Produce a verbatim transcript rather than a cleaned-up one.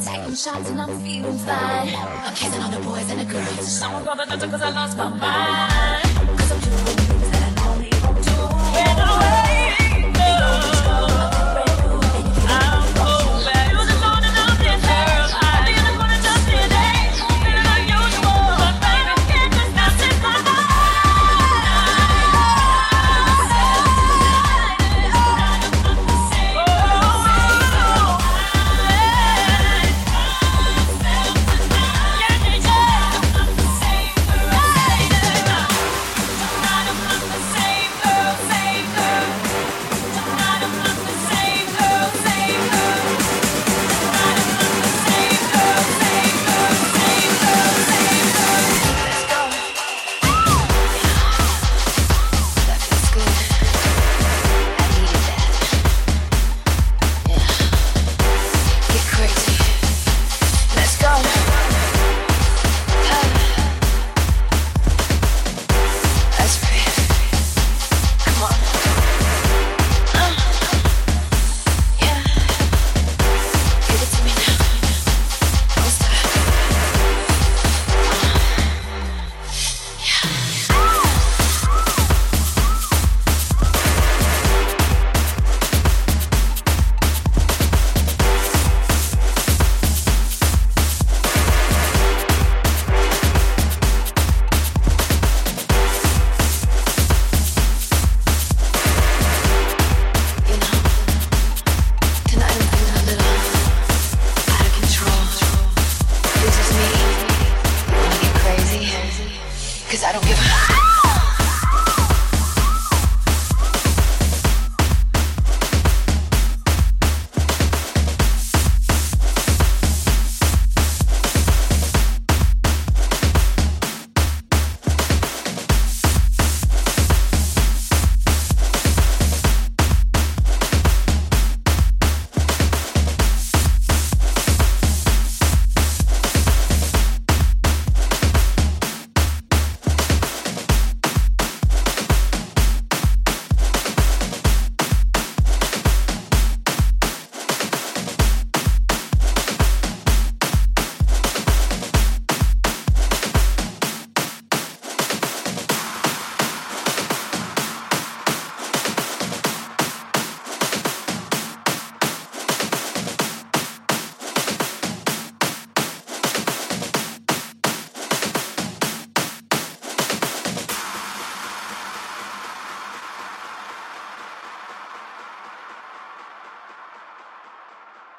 I'm taking shots and I'm feeling fine. I'm kissing all the boys and the girls. I'm gonna go cause I lost my mind.